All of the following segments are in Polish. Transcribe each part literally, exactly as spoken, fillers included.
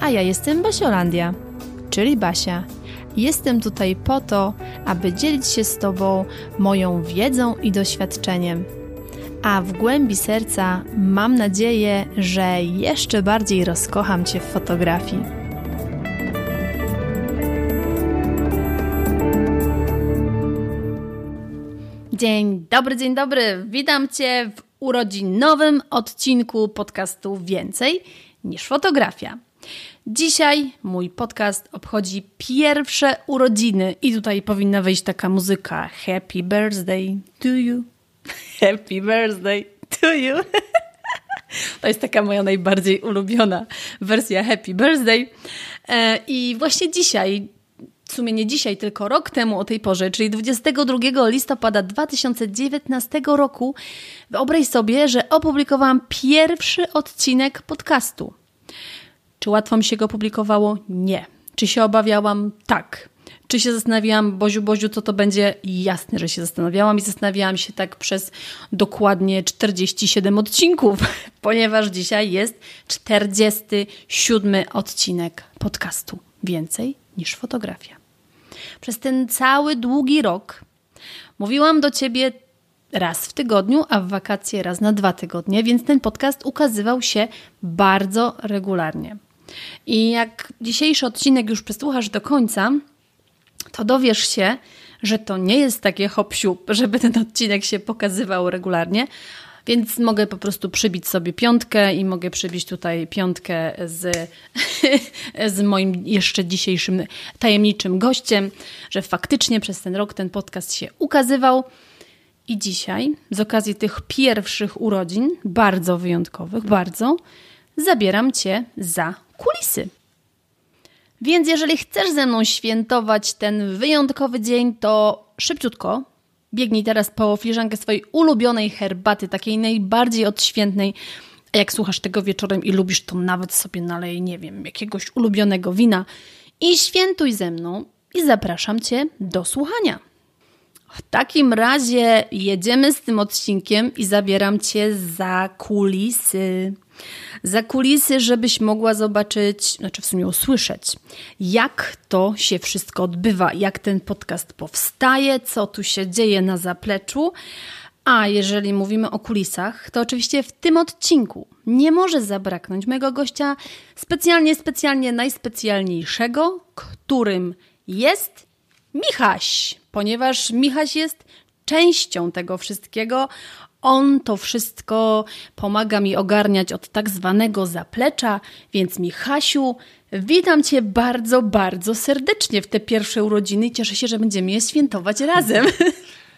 A ja jestem Basiolandia, czyli Basia. Jestem tutaj po to, aby dzielić się z Tobą moją wiedzą i doświadczeniem. A w głębi serca mam nadzieję, że jeszcze bardziej rozkocham Cię w fotografii. Dzień dobry, dzień dobry. Witam Cię w urodzinowym odcinku podcastu Więcej niż fotografia. Dzisiaj mój podcast obchodzi pierwsze urodziny i tutaj powinna wyjść taka muzyka. Happy birthday to you. Happy birthday to you. To jest taka moja najbardziej ulubiona wersja Happy Birthday. I właśnie dzisiaj, w sumie nie dzisiaj, tylko rok temu o tej porze, czyli dwudziestego drugiego listopada dwa tysiące dziewiętnastego roku, wyobraź sobie, że opublikowałam pierwszy odcinek podcastu. Czy łatwo mi się go publikowało? Nie. Czy się obawiałam? Tak. Czy się zastanawiałam, Boziu, Boziu, co to będzie? Jasne, że się zastanawiałam i zastanawiałam się tak przez dokładnie czterdzieści siedem odcinków, ponieważ dzisiaj jest czterdziesty siódmy odcinek podcastu Więcej niż fotografia. Przez ten cały długi rok mówiłam do Ciebie raz w tygodniu, a w wakacje raz na dwa tygodnie, więc ten podcast ukazywał się bardzo regularnie. I jak dzisiejszy odcinek już przesłuchasz do końca, to dowiesz się, że to nie jest takie hop-siup, żeby ten odcinek się pokazywał regularnie, więc mogę po prostu przybić sobie piątkę i mogę przybić tutaj piątkę z, z moim jeszcze dzisiejszym tajemniczym gościem, że faktycznie przez ten rok ten podcast się ukazywał. I dzisiaj, z okazji tych pierwszych urodzin, bardzo wyjątkowych, bardzo, zabieram Cię za kulisy. Więc jeżeli chcesz ze mną świętować ten wyjątkowy dzień, to szybciutko biegnij teraz po filiżankę swojej ulubionej herbaty, takiej najbardziej odświętnej. A jak słuchasz tego wieczorem i lubisz, to nawet sobie nalej, nie wiem, jakiegoś ulubionego wina i świętuj ze mną i zapraszam Cię do słuchania. W takim razie jedziemy z tym odcinkiem i zabieram Cię za kulisy. Za kulisy, żebyś mogła zobaczyć, znaczy w sumie usłyszeć, jak to się wszystko odbywa, jak ten podcast powstaje, co tu się dzieje na zapleczu. A jeżeli mówimy o kulisach, to oczywiście w tym odcinku nie może zabraknąć mojego gościa specjalnie, specjalnie najspecjalniejszego, którym jest Michaś, ponieważ Michaś jest częścią tego wszystkiego. On to wszystko pomaga mi ogarniać od tak zwanego zaplecza, więc Michasiu, witam Cię bardzo, bardzo serdecznie w te pierwsze urodziny i cieszę się, że będziemy je świętować razem.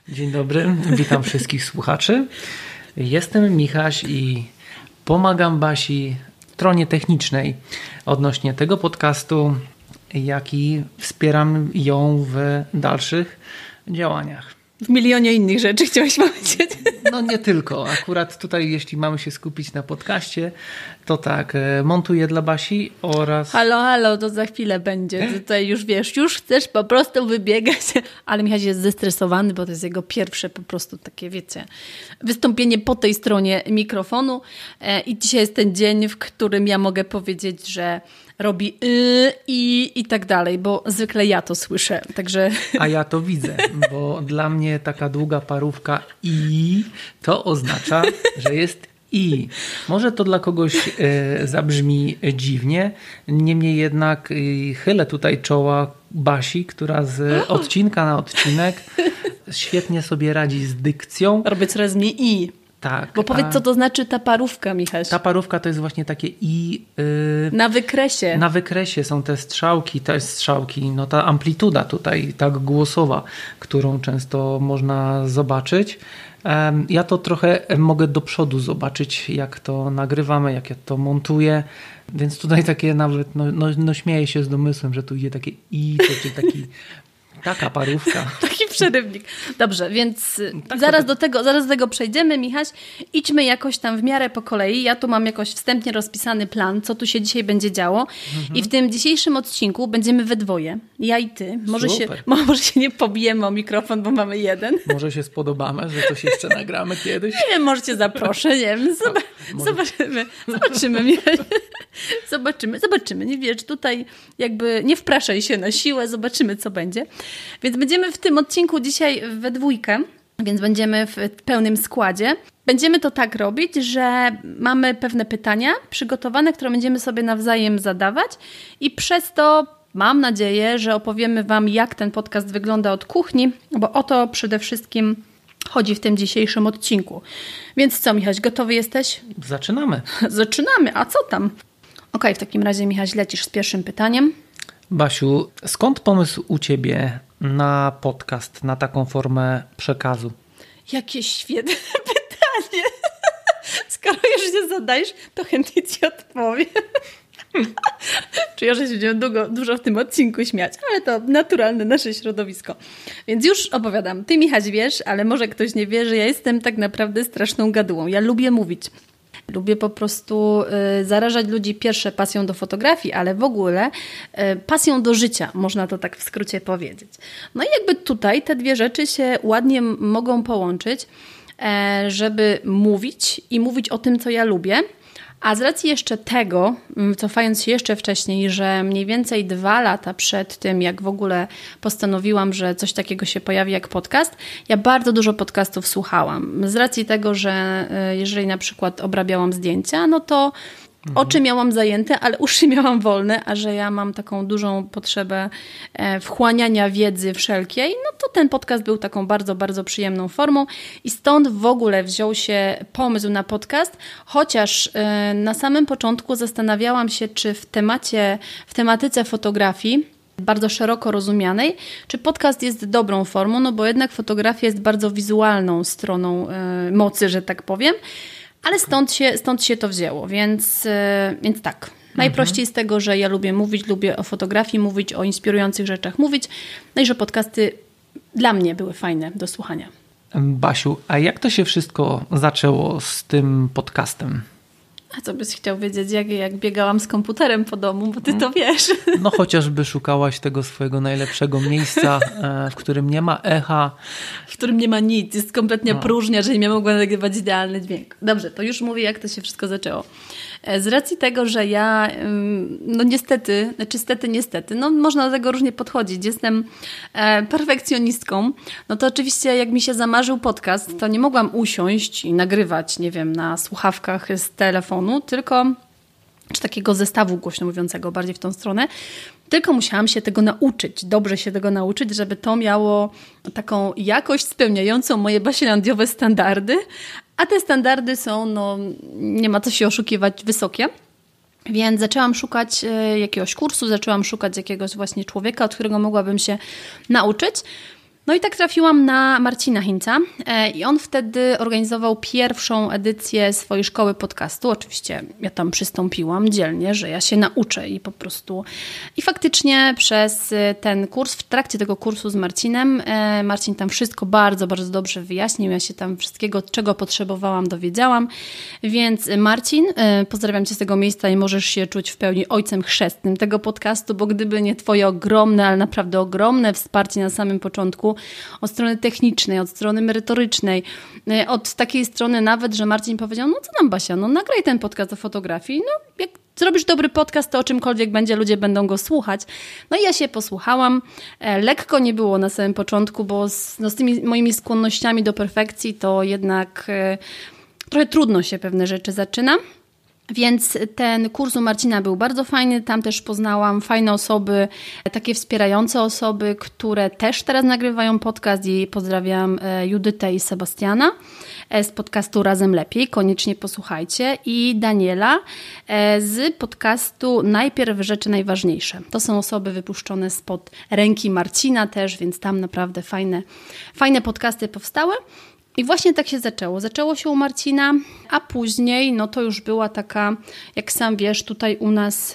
Dzień dobry, witam wszystkich słuchaczy. Jestem Michaś i pomagam Basi w stronie technicznej odnośnie tego podcastu, jak i wspieram ją w dalszych działaniach. W milionie innych rzeczy chciałaś powiedzieć. No nie tylko. Akurat tutaj, jeśli mamy się skupić na podcaście, to tak, montuję dla Basi oraz... Halo, halo, to za chwilę będzie. Tutaj już wiesz, już chcesz po prostu wybiegać. Ale Michał jest zestresowany, bo to jest jego pierwsze po prostu takie, wiecie, wystąpienie po tej stronie mikrofonu. I dzisiaj jest ten dzień, w którym ja mogę powiedzieć, że robi y, i i tak dalej, bo zwykle ja to słyszę, także... A ja to widzę, bo dla mnie taka długa parówka i to oznacza, że jest i. Może to dla kogoś y, zabrzmi dziwnie, niemniej jednak y, chylę tutaj czoła Basi, która z odcinka na odcinek świetnie sobie radzi z dykcją. Robię coraz mniej i. Tak. Bo powiedz, a... co to znaczy ta parówka, Michaś. Ta parówka to jest właśnie takie i... Yy, na wykresie. Na wykresie są te strzałki, te strzałki, no ta amplituda tutaj, tak głosowa, którą często można zobaczyć. Ja to trochę mogę do przodu zobaczyć, jak to nagrywamy, jak ja to montuję, więc tutaj takie nawet, no, no, no śmieję się z domysłem, że tu idzie takie i, czy taki, taka parówka. Taki przerywnik. Dobrze, więc tak, zaraz, to... do tego, zaraz do tego przejdziemy, Michaś. Idźmy jakoś tam w miarę po kolei. Ja tu mam jakoś wstępnie rozpisany plan, co tu się dzisiaj będzie działo. Mhm. I w tym dzisiejszym odcinku będziemy we dwoje. Ja i ty. Może się, może się nie pobijemy o mikrofon, bo mamy jeden. Może się spodobamy, że coś jeszcze nagramy kiedyś. Nie, może cię zaproszę, nie wiem. Zob- no, zobaczymy. Zobaczymy, Michaś. Zobaczymy, zobaczymy. Nie wiesz, tutaj jakby nie wpraszaj się na siłę. Zobaczymy, co będzie. Więc będziemy w tym odcinku dzisiaj we dwójkę, więc będziemy w pełnym składzie. Będziemy to tak robić, że mamy pewne pytania przygotowane, które będziemy sobie nawzajem zadawać i przez to mam nadzieję, że opowiemy Wam, jak ten podcast wygląda od kuchni, bo o to przede wszystkim chodzi w tym dzisiejszym odcinku. Więc co, Michaś, gotowy jesteś? Zaczynamy. Zaczynamy, a co tam? Okej, w takim razie, Michaś, lecisz z pierwszym pytaniem. Basiu, skąd pomysł u Ciebie na podcast, na taką formę przekazu? Jakie świetne pytanie. Skoro już się zadajesz, to chętnie Ci odpowiem. Czuję, że się będziemy długo, dużo w tym odcinku śmiać, ale to naturalne nasze środowisko. Więc już opowiadam. Ty, Michaś, wiesz, ale może ktoś nie wie, że ja jestem tak naprawdę straszną gadułą. Ja lubię mówić. Lubię po prostu y, zarażać ludzi pierwsze pasją do fotografii, ale w ogóle y, pasją do życia, można to tak w skrócie powiedzieć. No i jakby tutaj te dwie rzeczy się ładnie m- mogą połączyć, e, żeby mówić i mówić o tym, co ja lubię. A z racji jeszcze tego, cofając się jeszcze wcześniej, że mniej więcej dwa lata przed tym, jak w ogóle postanowiłam, że coś takiego się pojawi jak podcast, ja bardzo dużo podcastów słuchałam. Z racji tego, że jeżeli na przykład obrabiałam zdjęcia, no to oczy miałam zajęte, ale uszy miałam wolne, a że ja mam taką dużą potrzebę wchłaniania wiedzy wszelkiej, no to ten podcast był taką bardzo, bardzo przyjemną formą i stąd w ogóle wziął się pomysł na podcast, chociaż na samym początku zastanawiałam się, czy w temacie, w tematyce fotografii, bardzo szeroko rozumianej, czy podcast jest dobrą formą, no bo jednak fotografia jest bardzo wizualną stroną mocy, że tak powiem. Ale stąd się, stąd się to wzięło, więc, yy, więc tak. Najprościej z tego, że ja lubię mówić, lubię o fotografii mówić, o inspirujących rzeczach mówić, no i że podcasty dla mnie były fajne do słuchania. Basiu, a jak to się wszystko zaczęło z tym podcastem? A co byś chciał wiedzieć, jak, jak biegałam z komputerem po domu, bo ty to wiesz. No chociażby szukałaś tego swojego najlepszego miejsca, w którym nie ma echa. W którym nie ma nic, jest kompletnie no. próżnia, że nie mogła nagrywać idealny dźwięk. Dobrze, to już mówię, jak to się wszystko zaczęło. Z racji tego, że ja, no niestety, znaczy stety, niestety, no można do tego różnie podchodzić, jestem perfekcjonistką, no to oczywiście jak mi się zamarzył podcast, to nie mogłam usiąść i nagrywać, nie wiem, na słuchawkach z telefonu, tylko, czy takiego zestawu głośno mówiącego, bardziej w tą stronę, tylko musiałam się tego nauczyć, dobrze się tego nauczyć, żeby to miało taką jakość spełniającą moje basielandiowe standardy, a te standardy są, no nie ma co się oszukiwać, wysokie. Więc zaczęłam szukać jakiegoś kursu, zaczęłam szukać jakiegoś właśnie człowieka, od którego mogłabym się nauczyć. No i tak trafiłam na Marcina Hinza i on wtedy organizował pierwszą edycję swojej szkoły podcastu. Oczywiście ja tam przystąpiłam dzielnie, że ja się nauczę i po prostu... I faktycznie przez ten kurs, w trakcie tego kursu z Marcinem, Marcin tam wszystko bardzo, bardzo dobrze wyjaśnił. Ja się tam wszystkiego, czego potrzebowałam, dowiedziałam. Więc Marcin, pozdrawiam Cię z tego miejsca i możesz się czuć w pełni ojcem chrzestnym tego podcastu, bo gdyby nie Twoje ogromne, ale naprawdę ogromne wsparcie na samym początku, od strony technicznej, od strony merytorycznej, od takiej strony nawet, że Marcin powiedział, no co nam Basia, no nagraj ten podcast o fotografii, no jak zrobisz dobry podcast, to o czymkolwiek będzie, ludzie będą go słuchać. No i ja się posłuchałam, lekko nie było na samym początku, bo z, no, z tymi moimi skłonnościami do perfekcji to jednak e, trochę trudno się pewne rzeczy zaczyna. Więc ten kurs u Marcina był bardzo fajny, tam też poznałam fajne osoby, takie wspierające osoby, które też teraz nagrywają podcast i pozdrawiam Judytę i Sebastiana z podcastu Razem Lepiej, koniecznie posłuchajcie, i Daniela z podcastu Najpierw Rzeczy Najważniejsze. To są osoby wypuszczone spod ręki Marcina też, więc tam naprawdę fajne, fajne podcasty powstały. I właśnie tak się zaczęło. Zaczęło się u Marcina, a później no to już była taka, jak sam wiesz, tutaj u nas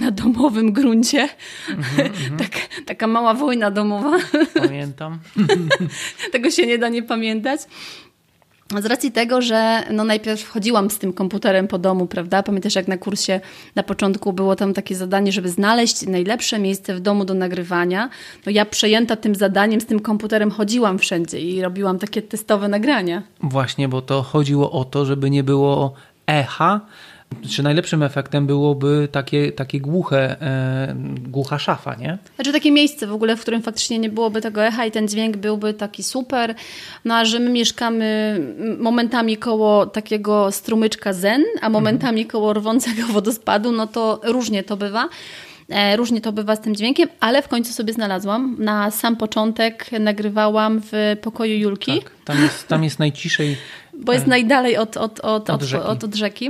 na domowym gruncie, mm-hmm. tak, taka mała wojna domowa. Pamiętam. Tego się nie da nie pamiętać. Z racji tego, że no najpierw chodziłam z tym komputerem po domu, prawda? Pamiętasz, jak na kursie na początku było tam takie zadanie, żeby znaleźć najlepsze miejsce w domu do nagrywania. No ja przejęta tym zadaniem, z tym komputerem chodziłam wszędzie i robiłam takie testowe nagrania. Właśnie, bo to chodziło o to, żeby nie było echa. Czy najlepszym efektem byłoby takie, takie głuche, e, głucha szafa, nie? Znaczy takie miejsce w ogóle, w którym faktycznie nie byłoby tego echa i ten dźwięk byłby taki super. No a że my mieszkamy momentami koło takiego strumyczka zen, a momentami mm. koło rwącego wodospadu, no to różnie to bywa. Różnie to bywa z tym dźwiękiem, ale w końcu sobie znalazłam. Na sam początek nagrywałam w pokoju Julki. Tak, tam jest, tam jest najciszej. Bo jest najdalej od, od, od, od, od, rzeki. Od, od rzeki.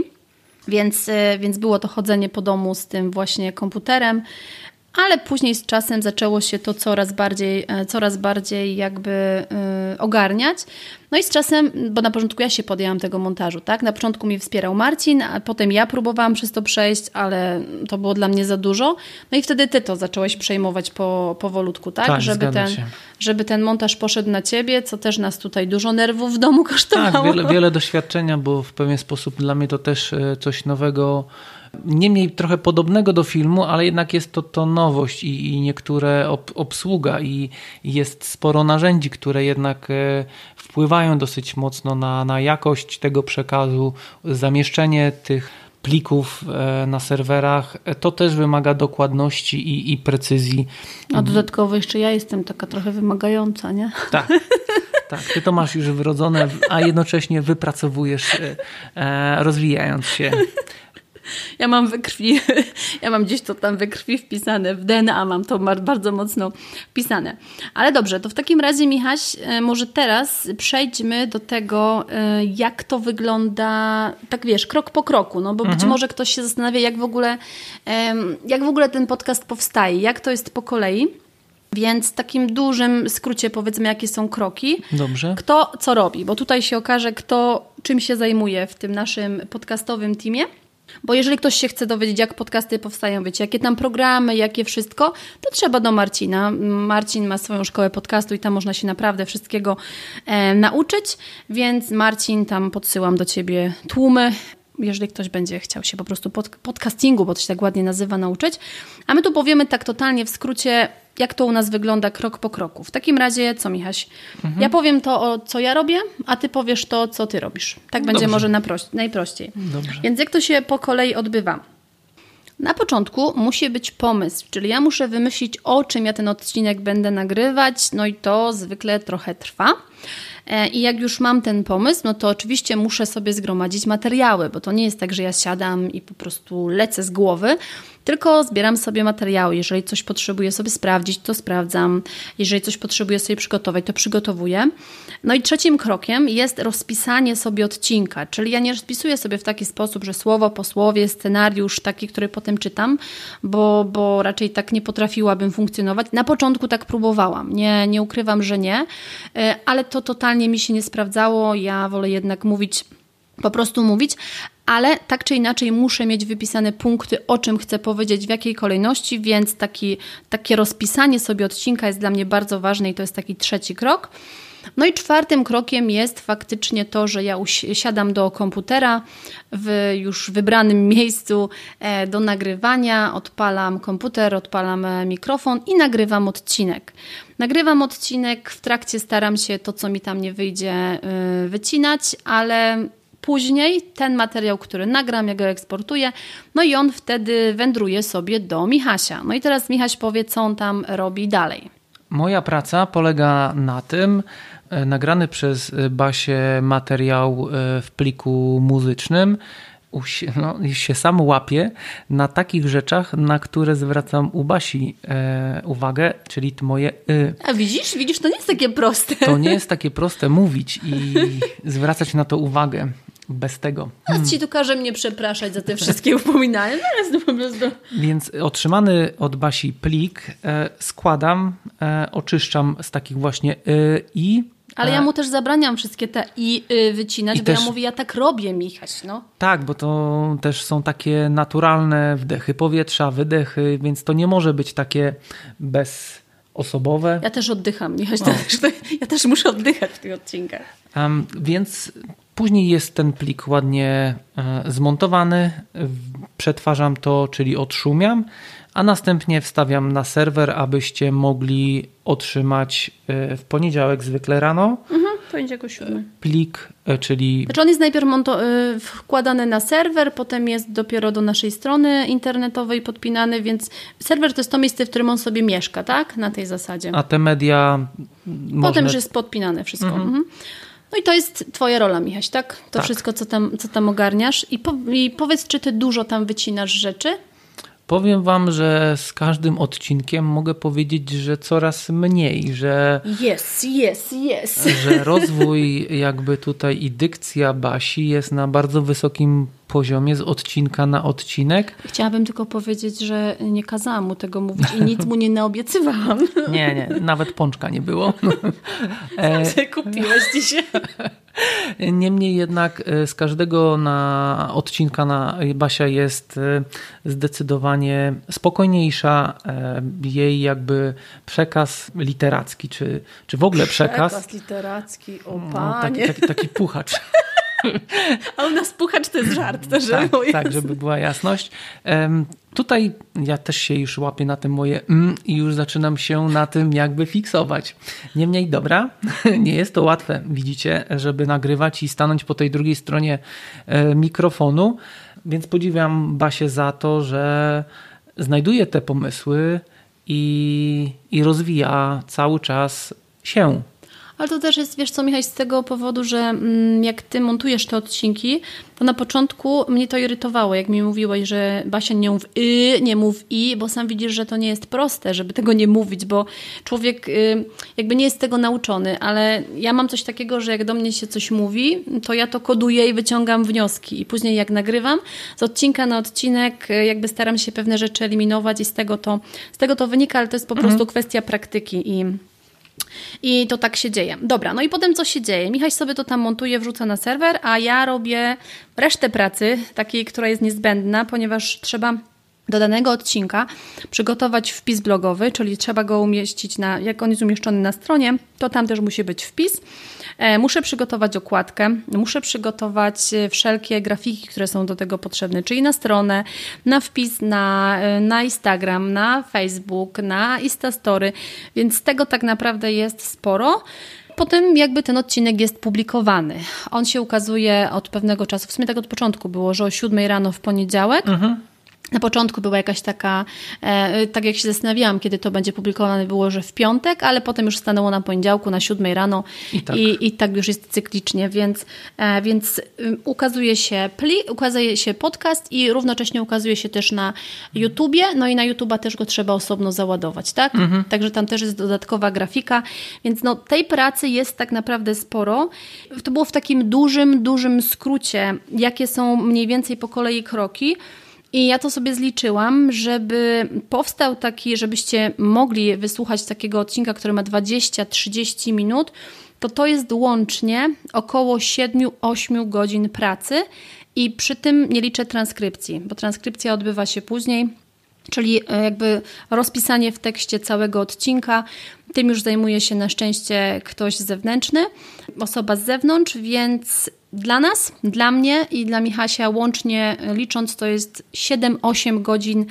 Więc, więc było to chodzenie po domu z tym właśnie komputerem, ale później z czasem zaczęło się to coraz bardziej, coraz bardziej jakby yy, ogarniać. No i z czasem, bo na początku ja się podjęłam tego montażu, tak? Na początku mi wspierał Marcin, a potem ja próbowałam przez to przejść, ale to było dla mnie za dużo. No i wtedy ty to zacząłeś przejmować po, powolutku, tak? Tak, żeby ten, żeby ten montaż poszedł na ciebie, co też nas tutaj dużo nerwów w domu kosztowało. Tak, wiele, wiele doświadczenia, bo w pewien sposób dla mnie to też coś nowego. Niemniej trochę podobnego do filmu, ale jednak jest to, to nowość i, i niektóre ob, obsługa i, i jest sporo narzędzi, które jednak e, wpływają dosyć mocno na, na jakość tego przekazu, zamieszczenie tych plików e, na serwerach. To też wymaga dokładności i, i precyzji. A dodatkowo jeszcze ja jestem taka trochę wymagająca, nie? Tak. Tak, ty to masz już wyrodzone, a jednocześnie wypracowujesz, e, rozwijając się. Ja mam we krwi, ja mam gdzieś to tam we krwi wpisane, w D N A mam to bardzo mocno wpisane. Ale dobrze, to w takim razie, Michaś, może teraz przejdźmy do tego, jak to wygląda, tak wiesz, krok po kroku, no bo mhm. być może ktoś się zastanawia, jak w ogóle, jak w ogóle ten podcast powstaje, jak to jest po kolei. Więc w takim dużym skrócie powiedzmy, jakie są kroki. Dobrze. Kto co robi, bo tutaj się okaże, kto czym się zajmuje w tym naszym podcastowym teamie. Bo jeżeli ktoś się chce dowiedzieć, jak podcasty powstają, wiecie, jakie tam programy, jakie wszystko, to trzeba do Marcina. Marcin ma swoją szkołę podcastu i tam można się naprawdę wszystkiego e, nauczyć, więc Marcin, tam podsyłam do ciebie tłumy, jeżeli ktoś będzie chciał się po prostu pod, podcastingu, bo to się tak ładnie nazywa, nauczyć. A my tu powiemy tak totalnie w skrócie, jak to u nas wygląda krok po kroku. W takim razie, co Michaś? Mhm. Ja powiem to, co ja robię, a ty powiesz to, co ty robisz. Tak będzie Dobrze. Może naproś- najprościej. Dobrze. Więc jak to się po kolei odbywa? Na początku musi być pomysł, czyli ja muszę wymyślić, o czym ja ten odcinek będę nagrywać, no i to zwykle trochę trwa. I jak już mam ten pomysł, no to oczywiście muszę sobie zgromadzić materiały, bo to nie jest tak, że ja siadam i po prostu lecę z głowy, tylko zbieram sobie materiały. Jeżeli coś potrzebuję sobie sprawdzić, to sprawdzam. Jeżeli coś potrzebuję sobie przygotować, to przygotowuję. No i trzecim krokiem jest rozpisanie sobie odcinka, czyli ja nie rozpisuję sobie w taki sposób, że słowo po słowie, scenariusz taki, który potem czytam, bo, bo raczej tak nie potrafiłabym funkcjonować. Na początku tak próbowałam, nie, nie ukrywam, że nie, ale to totalnie mi się nie sprawdzało, ja wolę jednak mówić, po prostu mówić, ale tak czy inaczej muszę mieć wypisane punkty, o czym chcę powiedzieć, w jakiej kolejności, więc taki, takie rozpisanie sobie odcinka jest dla mnie bardzo ważne i to jest taki trzeci krok. No i czwartym krokiem jest faktycznie to, że ja siadam do komputera w już wybranym miejscu do nagrywania, odpalam komputer, odpalam mikrofon i nagrywam odcinek. Nagrywam odcinek, w trakcie staram się to, co mi tam nie wyjdzie, wycinać, ale później ten materiał, który nagram, ja go eksportuję, no i on wtedy wędruje sobie do Michasia. No i teraz Michaś powie, co on tam robi dalej. Moja praca polega na tym, nagrany przez Basię materiał w pliku muzycznym no, się sam łapię na takich rzeczach, na które zwracam u Basi e, uwagę, czyli moje y. A widzisz, widzisz, to nie jest takie proste. To nie jest takie proste mówić i zwracać na to uwagę. Bez tego. A hmm. ci tu każe mnie przepraszać za te wszystkie upominania. Zaraz po prostu. Więc otrzymany od Basi plik e, składam, e, oczyszczam z takich właśnie y, i... Ale ja mu też zabraniam wszystkie te i y, wycinać, I bo też, ja mówię, ja tak robię, Michaś. No. Tak, bo to też są takie naturalne wdechy powietrza, wydechy, więc to nie może być takie bezosobowe. Ja też oddycham, Michaś. No. Ja też muszę oddychać w tych odcinkach. Um, więc... Później jest ten plik ładnie zmontowany, przetwarzam to, czyli odszumiam, a następnie wstawiam na serwer, abyście mogli otrzymać w poniedziałek zwykle rano. Mhm, poniedziałek o siódmej. Plik, czyli... Znaczy on jest najpierw monto- wkładany na serwer, potem jest dopiero do naszej strony internetowej podpinany, więc serwer to jest to miejsce, w którym on sobie mieszka, tak? Na tej zasadzie. A te media... Potem można... już jest podpinane wszystko. Mhm. Mhm. No i to jest twoja rola, Michaś, tak? To tak. Wszystko, co tam, co tam ogarniasz. I, po, I powiedz, czy ty dużo tam wycinasz rzeczy? Powiem wam, że z każdym odcinkiem mogę powiedzieć, że coraz mniej, że... Yes, yes, yes. Że rozwój jakby tutaj i dykcja Basi jest na bardzo wysokim poziomie z odcinka na odcinek. Chciałabym tylko powiedzieć, że nie kazałam mu tego mówić i nic mu nie naobiecywałam. Nie, nie, nawet pączka nie było. Sam się kupiłeś dzisiaj. Niemniej jednak z każdego na odcinka na Basia jest zdecydowanie spokojniejsza. Jej jakby przekaz literacki, czy, czy w ogóle przekaz. Przekaz literacki, o panie. No, taki, taki, taki puchacz. A u nas puchacz to jest żart. To, że tak, tak, żeby była jasność. Um, tutaj ja też się już łapię na tym moje mm i już zaczynam się na tym jakby fiksować. Niemniej dobra, nie jest to łatwe, widzicie, żeby nagrywać i stanąć po tej drugiej stronie e, mikrofonu, więc podziwiam Basię za to, że znajduje te pomysły i, i rozwija cały czas się. Ale to też jest, wiesz co, Michaś, z tego powodu, że jak ty montujesz te odcinki, to na początku mnie to irytowało, jak mi mówiłeś, że Basia nie mów y, nie mów i, bo sam widzisz, że to nie jest proste, żeby tego nie mówić, bo człowiek y, jakby nie jest tego nauczony, ale ja mam coś takiego, że jak do mnie się coś mówi, to ja to koduję i wyciągam wnioski i później jak nagrywam, z odcinka na odcinek jakby staram się pewne rzeczy eliminować i z tego to, z tego to wynika, ale to jest po mhm. prostu kwestia praktyki i... I to tak się dzieje. Dobra, no i potem co się dzieje? Michaś sobie to tam montuje, wrzuca na serwer, a ja robię resztę pracy, takiej, która jest niezbędna, ponieważ trzeba do danego odcinka przygotować wpis blogowy, czyli trzeba go umieścić, na, jak on jest umieszczony na stronie, to tam też musi być wpis. Muszę przygotować okładkę, muszę przygotować wszelkie grafiki, które są do tego potrzebne, czyli na stronę, na wpis, na, na Instagram, na Facebook, na Instastory, więc tego tak naprawdę jest sporo. Potem jakby ten odcinek jest publikowany. On się ukazuje od pewnego czasu, w sumie tak od początku było, że o siódmej rano w poniedziałek. Mhm. Na początku była jakaś taka, e, tak jak się zastanawiałam, kiedy to będzie publikowane, było, że w piątek, ale potem już stanęło na poniedziałku, na siódmej rano i tak, i, i tak już jest cyklicznie, więc, e, więc ukazuje się plik, ukazuje się podcast i równocześnie ukazuje się też na YouTubie, no i na YouTuba też go trzeba osobno załadować, tak? Mhm. Także tam też jest dodatkowa grafika, więc no, tej pracy jest tak naprawdę sporo. To było w takim dużym, dużym skrócie, jakie są mniej więcej po kolei kroki. I ja to sobie zliczyłam, żeby powstał taki, żebyście mogli wysłuchać takiego odcinka, który ma dwadzieścia do trzydziestu minut, to to jest łącznie około siedem do ośmiu godzin pracy i przy tym nie liczę transkrypcji, bo transkrypcja odbywa się później, czyli jakby rozpisanie w tekście całego odcinka. Tym już zajmuje się na szczęście ktoś zewnętrzny, osoba z zewnątrz, więc... Dla nas, dla mnie i dla Michasia łącznie licząc to jest siedem do ośmiu godzin,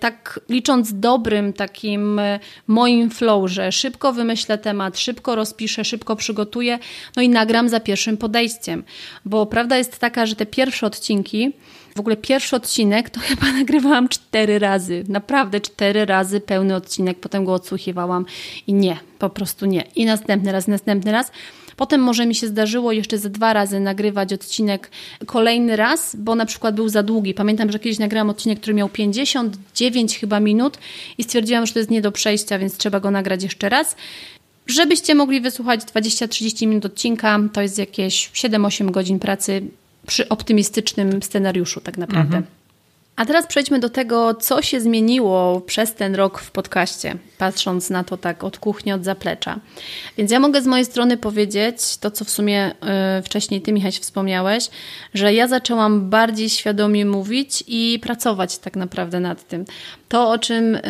tak licząc dobrym takim moim flow, że szybko wymyślę temat, szybko rozpiszę, szybko przygotuję, no i nagram za pierwszym podejściem, bo prawda jest taka, że te pierwsze odcinki, w ogóle pierwszy odcinek to chyba nagrywałam cztery razy, naprawdę cztery razy pełny odcinek, potem go odsłuchiwałam i nie, po prostu nie, i następny raz, następny raz. Potem może mi się zdarzyło jeszcze ze dwa razy nagrywać odcinek kolejny raz, bo na przykład był za długi. Pamiętam, że kiedyś nagrałam odcinek, który miał pięćdziesiąt dziewięć chyba minut i stwierdziłam, że to jest nie do przejścia, więc trzeba go nagrać jeszcze raz. Żebyście mogli wysłuchać dwadzieścia trzydzieści minut odcinka, to jest jakieś siedem osiem godzin pracy przy optymistycznym scenariuszu tak naprawdę. Mhm. A teraz przejdźmy do tego, co się zmieniło przez ten rok w podcaście, patrząc na to tak od kuchni, od zaplecza. Więc ja mogę z mojej strony powiedzieć to, co w sumie y, wcześniej Ty, Michaś, wspomniałeś, że ja zaczęłam bardziej świadomie mówić i pracować tak naprawdę nad tym. To, o czym y,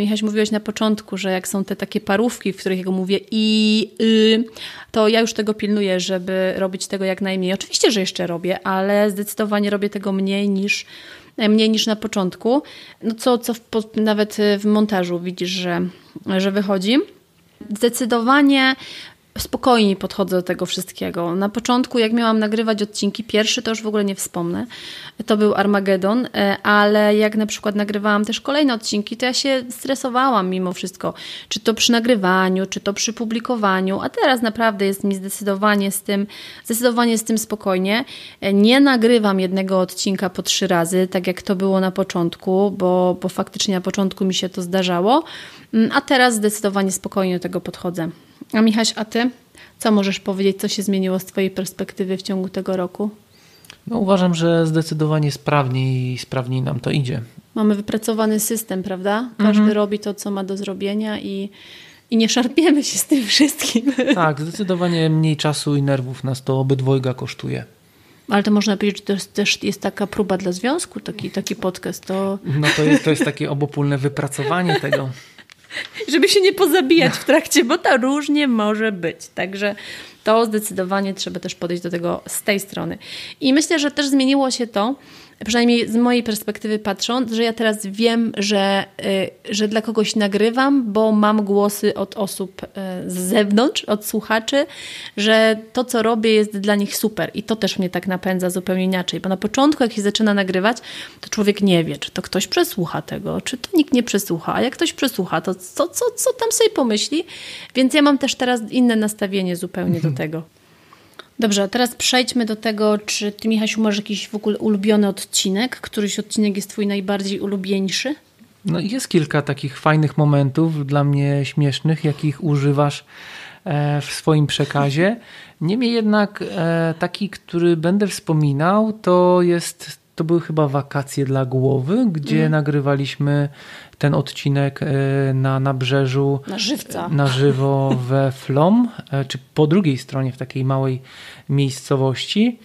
Michaś mówiłeś na początku, że jak są te takie parówki, w których ja mówię i, y, to ja już tego pilnuję, żeby robić tego jak najmniej. Oczywiście, że jeszcze robię, ale zdecydowanie robię tego mniej niż... mniej niż na początku, no co, co w, nawet w montażu widzisz, że, że wychodzi. Zdecydowanie spokojniej podchodzę do tego wszystkiego. Na początku, jak miałam nagrywać odcinki, pierwszy to już w ogóle nie wspomnę, to był Armagedon, ale jak na przykład nagrywałam też kolejne odcinki, to ja się stresowałam mimo wszystko, czy to przy nagrywaniu, czy to przy publikowaniu, a teraz naprawdę jest mi zdecydowanie z tym, zdecydowanie z tym spokojnie. Nie nagrywam jednego odcinka po trzy razy, tak jak to było na początku, bo, bo faktycznie na początku mi się to zdarzało, a teraz zdecydowanie spokojnie do tego podchodzę. A Michaś, a Ty? Co możesz powiedzieć, co się zmieniło z Twojej perspektywy w ciągu tego roku? No, uważam, że zdecydowanie sprawniej, sprawniej nam to idzie. Mamy wypracowany system, prawda? Każdy mhm. robi to, co ma do zrobienia i, i nie szarpiemy się z tym wszystkim. Tak, zdecydowanie mniej czasu i nerwów nas to obydwojga kosztuje. Ale to można powiedzieć, że to jest, też jest taka próba dla związku, taki, taki podcast. To... No to jest, to jest takie obopólne wypracowanie tego. Żeby się nie pozabijać w trakcie, bo to różnie może być. Także to zdecydowanie trzeba też podejść do tego z tej strony. I myślę, że też zmieniło się to, przynajmniej z mojej perspektywy patrząc, że ja teraz wiem, że, że dla kogoś nagrywam, bo mam głosy od osób z zewnątrz, od słuchaczy, że to, co robię, jest dla nich super. I to też mnie tak napędza zupełnie inaczej, bo na początku, jak się zaczyna nagrywać, to człowiek nie wie, czy to ktoś przesłucha tego, czy to nikt nie przesłucha, a jak ktoś przesłucha, to co, co, co tam sobie pomyśli? Więc ja mam też teraz inne nastawienie zupełnie do tego. Dobrze, a teraz przejdźmy do tego, czy Ty, Michasiu, masz jakiś w ogóle ulubiony odcinek? Któryś odcinek jest Twój najbardziej ulubieńszy? No jest kilka takich fajnych momentów, dla mnie śmiesznych, jakich używasz w swoim przekazie. Niemniej jednak taki, który będę wspominał, to jest... To były chyba wakacje dla głowy, gdzie mm. nagrywaliśmy ten odcinek na nabrzeżu na, żywca. na żywo we Flom, czy po drugiej stronie w takiej małej miejscowości.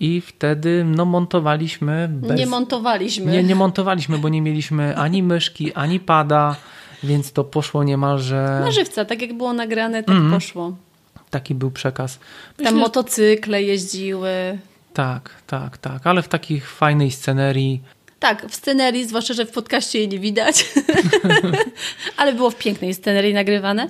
I wtedy no, montowaliśmy... Bez... Nie montowaliśmy. Nie, nie montowaliśmy, bo nie mieliśmy ani myszki, ani pada, więc to poszło niemalże... Na żywca, tak jak było nagrane, tak mm. poszło. Taki był przekaz. Myślę, Tam motocykle jeździły... Tak, tak, tak, ale w takiej fajnej scenerii. Tak, w scenerii, zwłaszcza, że w podcaście jej nie widać, ale było w pięknej scenerii nagrywane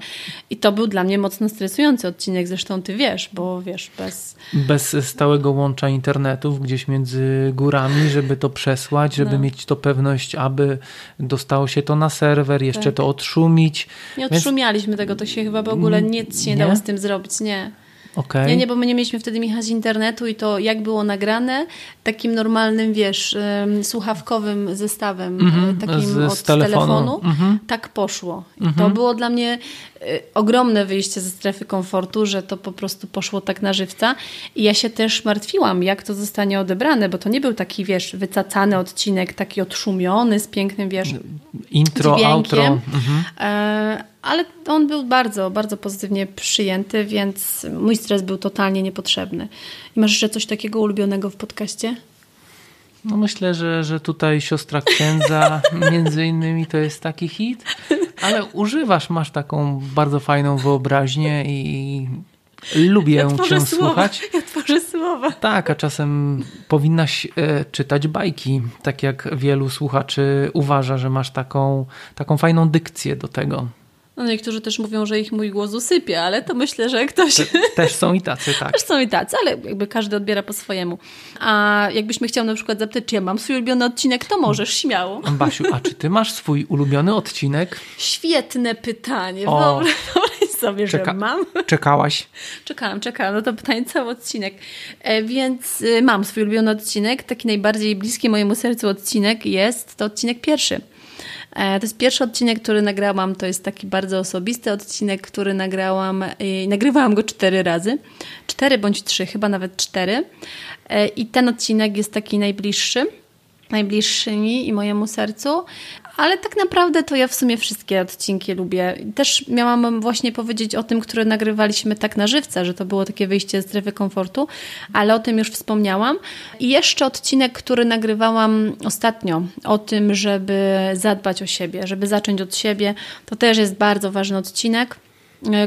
i to był dla mnie mocno stresujący odcinek, zresztą ty wiesz, bo wiesz, bez... Bez stałego łącza internetów gdzieś między górami, żeby to przesłać, żeby no. mieć to pewność, aby dostało się to na serwer, jeszcze tak. to odszumić. Nie odszumialiśmy Więc... tego, to się chyba w ogóle nic się nie, nie dało z tym zrobić, nie. Okay. Nie, nie, bo my nie mieliśmy wtedy, Michał, z internetu i to jak było nagrane, takim normalnym, wiesz, słuchawkowym zestawem, mm-hmm, takim z, od z telefonu, telefonu mm-hmm. tak poszło. I mm-hmm. to było dla mnie y, ogromne wyjście ze strefy komfortu, że to po prostu poszło tak na żywca i ja się też martwiłam, jak to zostanie odebrane, bo to nie był taki, wiesz, wycacany odcinek, taki odszumiony, z pięknym, wiesz, intro, dźwiękiem. Outro. Mm-hmm. E- Ale on był bardzo, bardzo pozytywnie przyjęty, więc mój stres był totalnie niepotrzebny. I masz jeszcze coś takiego ulubionego w podcaście? No myślę, że, że tutaj Siostra Księdza między innymi to jest taki hit, ale używasz, masz taką bardzo fajną wyobraźnię i lubię ja cię słowa, słuchać. Ja tworzę słowa. Tak, a czasem powinnaś e, czytać bajki, tak jak wielu słuchaczy uważa, że masz taką, taką fajną dykcję do tego. No, niektórzy też mówią, że ich mój głos usypia, ale to myślę, że ktoś... Te, też są i tacy, tak. Też są i tacy, ale jakby każdy odbiera po swojemu. A jakbyś mnie chciał na przykład zapytać, czy ja mam swój ulubiony odcinek, to możesz, śmiało. Basiu, a czy ty masz swój ulubiony odcinek? Świetne pytanie. O. Dobra, dobra. sobie, Czeka- że mam. Czekałaś? Czekałam, czekałam. No to pytanie cały odcinek. E, więc e, mam swój ulubiony odcinek. Taki najbardziej bliski mojemu sercu odcinek jest to odcinek pierwszy. To jest pierwszy odcinek, który nagrałam, to jest taki bardzo osobisty odcinek, który nagrałam i nagrywałam go cztery razy, cztery bądź trzy, chyba nawet cztery i ten odcinek jest taki najbliższy, najbliższy mi i mojemu sercu, ale tak naprawdę to ja w sumie wszystkie odcinki lubię. Też miałam właśnie powiedzieć o tym, które nagrywaliśmy tak na żywca, że to było takie wyjście z strefy komfortu, ale o tym już wspomniałam. I jeszcze odcinek, który nagrywałam ostatnio, o tym, żeby zadbać o siebie, żeby zacząć od siebie, to też jest bardzo ważny odcinek,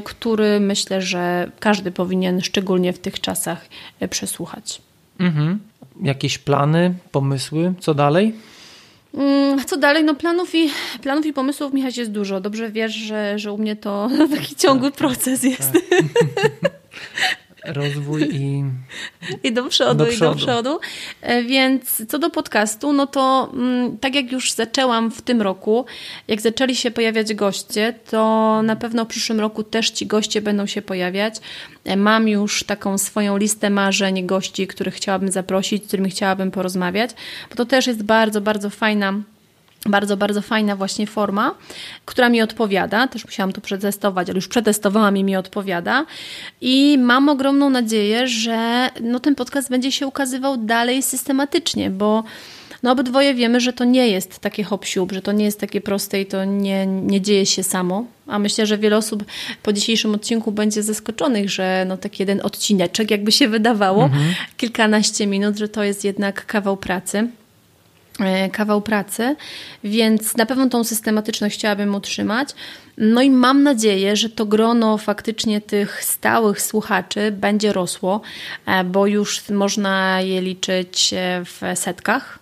który myślę, że każdy powinien szczególnie w tych czasach przesłuchać. Mhm. Jakieś plany, pomysły, co dalej? Co dalej? No planów i, planów i pomysłów, Michaś, jest dużo. Dobrze wiesz, że, że u mnie to taki ciągły tak, proces jest. Tak. Rozwój i... I do przodu, do przodu, i do przodu. Więc co do podcastu, no to tak jak już zaczęłam w tym roku, jak zaczęli się pojawiać goście, to na pewno w przyszłym roku też ci goście będą się pojawiać. Mam już taką swoją listę marzeń gości, których chciałabym zaprosić, z którymi chciałabym porozmawiać, bo to też jest bardzo, bardzo fajna Bardzo, bardzo fajna właśnie forma, która mi odpowiada. Też musiałam to przetestować, ale już przetestowałam i mi odpowiada. I mam ogromną nadzieję, że no, ten podcast będzie się ukazywał dalej systematycznie, bo no, obydwoje wiemy, że to nie jest takie hop-siup, że to nie jest takie proste i to nie, nie dzieje się samo. A myślę, że wiele osób po dzisiejszym odcinku będzie zaskoczonych, że no, taki jeden odcineczek, jakby się wydawało, mhm. kilkanaście minut, że to jest jednak kawał pracy. kawał pracy, więc na pewno tą systematyczność chciałabym utrzymać. No i mam nadzieję, że to grono faktycznie tych stałych słuchaczy będzie rosło, bo już można je liczyć w setkach.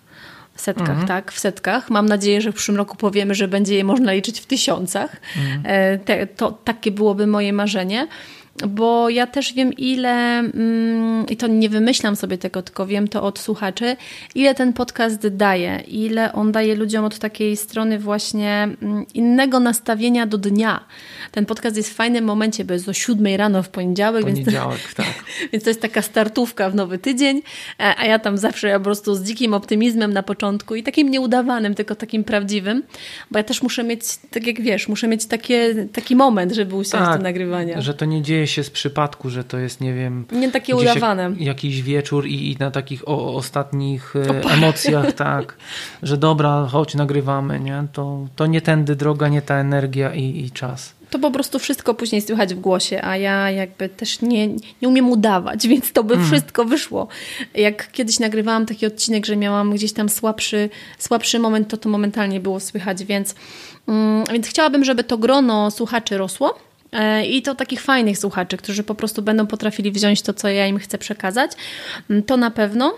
W setkach, mhm. tak, w setkach. Mam nadzieję, że w przyszłym roku powiemy, że będzie je można liczyć w tysiącach. Mhm. Te, to, takie byłoby moje marzenie. Bo ja też wiem, ile, i to nie wymyślam sobie tego, tylko wiem to od słuchaczy, ile ten podcast daje, ile on daje ludziom od takiej strony właśnie innego nastawienia do dnia. Ten podcast jest w fajnym momencie, bo jest o siódmej rano w poniedziałek, poniedziałek więc, to, tak. więc to jest taka startówka w nowy tydzień, a ja tam zawsze ja po prostu z dzikim optymizmem na początku i takim nieudawanym, tylko takim prawdziwym, bo ja też muszę mieć, tak jak wiesz, muszę mieć takie, taki moment, żeby usiąść tak, do nagrywania. Że to nie dzieje się z przypadku, że to jest, nie wiem... Nie takie udawane. Jakiś wieczór i, i na takich o, ostatnich Opa. emocjach, tak, że dobra, chodź, nagrywamy, nie? To, to nie tędy droga, nie ta energia i, i czas. To po prostu wszystko później słychać w głosie, a ja jakby też nie, nie umiem udawać, więc to by mm. wszystko wyszło. Jak kiedyś nagrywałam taki odcinek, że miałam gdzieś tam słabszy, słabszy moment, to to momentalnie było słychać, więc, mm, więc chciałabym, żeby to grono słuchaczy rosło. I to takich fajnych słuchaczy, którzy po prostu będą potrafili wziąć to, co ja im chcę przekazać. To na pewno.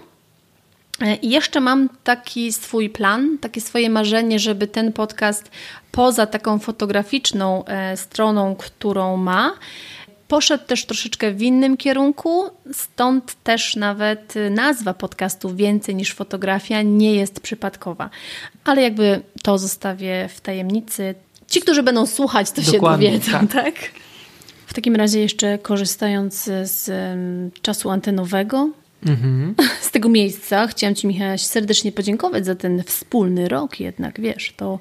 I jeszcze mam taki swój plan, takie swoje marzenie, żeby ten podcast poza taką fotograficzną stroną, którą ma, poszedł też troszeczkę w innym kierunku, stąd też nawet nazwa podcastu Więcej niż fotografia nie jest przypadkowa. Ale jakby to zostawię w tajemnicy. Ci, którzy będą słuchać, to Dokładnie, się dowiedzą, tak. tak? W takim razie jeszcze korzystając z um, czasu antenowego, mm-hmm. z tego miejsca, chciałam Ci, Michał, serdecznie podziękować za ten wspólny rok jednak, wiesz, to,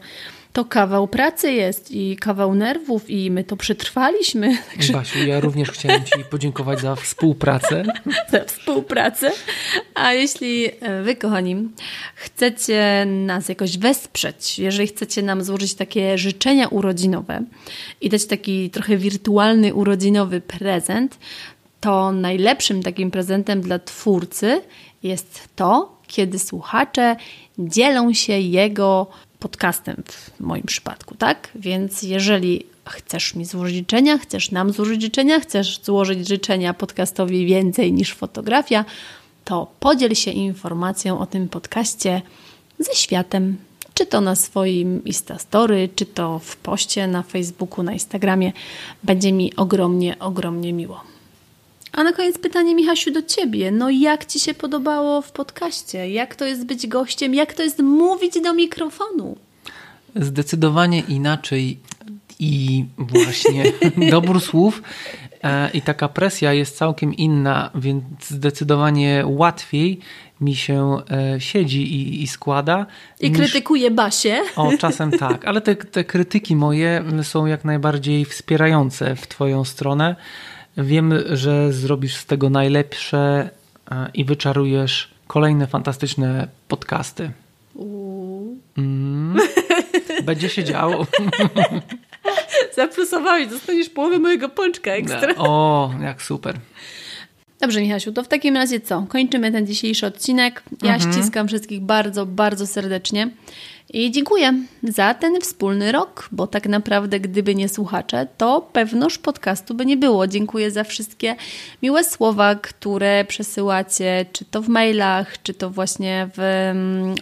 to kawał pracy jest i kawał nerwów i my to przetrwaliśmy. Także... Basiu, ja również chciałam Ci podziękować za współpracę. za współpracę. A jeśli Wy, kochani, chcecie nas jakoś wesprzeć, jeżeli chcecie nam złożyć takie życzenia urodzinowe i dać taki trochę wirtualny urodzinowy prezent, to najlepszym takim prezentem dla twórcy jest to, kiedy słuchacze dzielą się jego podcastem w moim przypadku, tak? Więc jeżeli chcesz mi złożyć życzenia, chcesz nam złożyć życzenia, chcesz złożyć życzenia podcastowi Więcej niż fotografia, to podziel się informacją o tym podcaście ze światem. Czy to na swoim Instastory, czy to w poście na Facebooku, na Instagramie. Będzie mi ogromnie, ogromnie miło. A na koniec pytanie, Michasiu, do Ciebie. No jak Ci się podobało w podcaście? Jak to jest być gościem? Jak to jest mówić do mikrofonu? Zdecydowanie inaczej I właśnie dobór słów i taka presja jest całkiem inna, więc zdecydowanie łatwiej mi się siedzi i, i składa. I niż... krytykuje Basię. O, czasem tak, ale te, te krytyki moje są jak najbardziej wspierające w twoją stronę. Wiem, że zrobisz z tego najlepsze i wyczarujesz kolejne fantastyczne podcasty. Mm. Będzie się działo. Zaplusowałeś, dostaniesz połowę mojego pączka ekstra. O, jak super. Dobrze, Michasiu, to w takim razie co? Kończymy ten dzisiejszy odcinek. Ja mhm. ściskam wszystkich bardzo, bardzo serdecznie i dziękuję za ten wspólny rok, bo tak naprawdę gdyby nie słuchacze, to pewnoż podcastu by nie było. Dziękuję za wszystkie miłe słowa, które przesyłacie, czy to w mailach, czy to właśnie w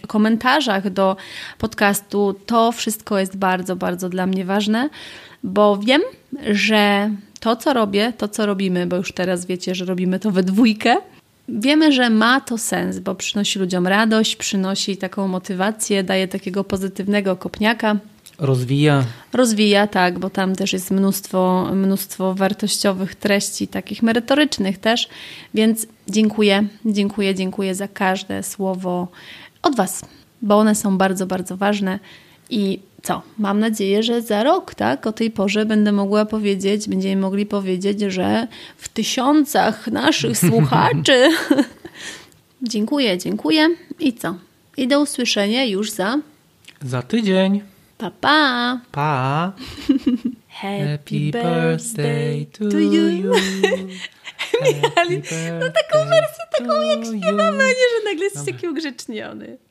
komentarzach do podcastu. To wszystko jest bardzo, bardzo dla mnie ważne, bo wiem, że to, co robię, to, co robimy, bo już teraz wiecie, że robimy to we dwójkę, wiemy, że ma to sens, bo przynosi ludziom radość, przynosi taką motywację, daje takiego pozytywnego kopniaka. Rozwija. Rozwija, tak, bo tam też jest mnóstwo, mnóstwo wartościowych treści, takich merytorycznych też, więc dziękuję, dziękuję, dziękuję za każde słowo od Was, bo one są bardzo, bardzo ważne i co? Mam nadzieję, że za rok, tak, o tej porze będę mogła powiedzieć, będziemy mogli powiedzieć, że w tysiącach naszych słuchaczy. Dziękuję, dziękuję. I co? I do usłyszenia już za... Za tydzień. Pa, pa. Pa. Happy birthday to you. No taką wersję, taką jak śpiewamy, a nie, że nagle jest taki ugrzeczniony.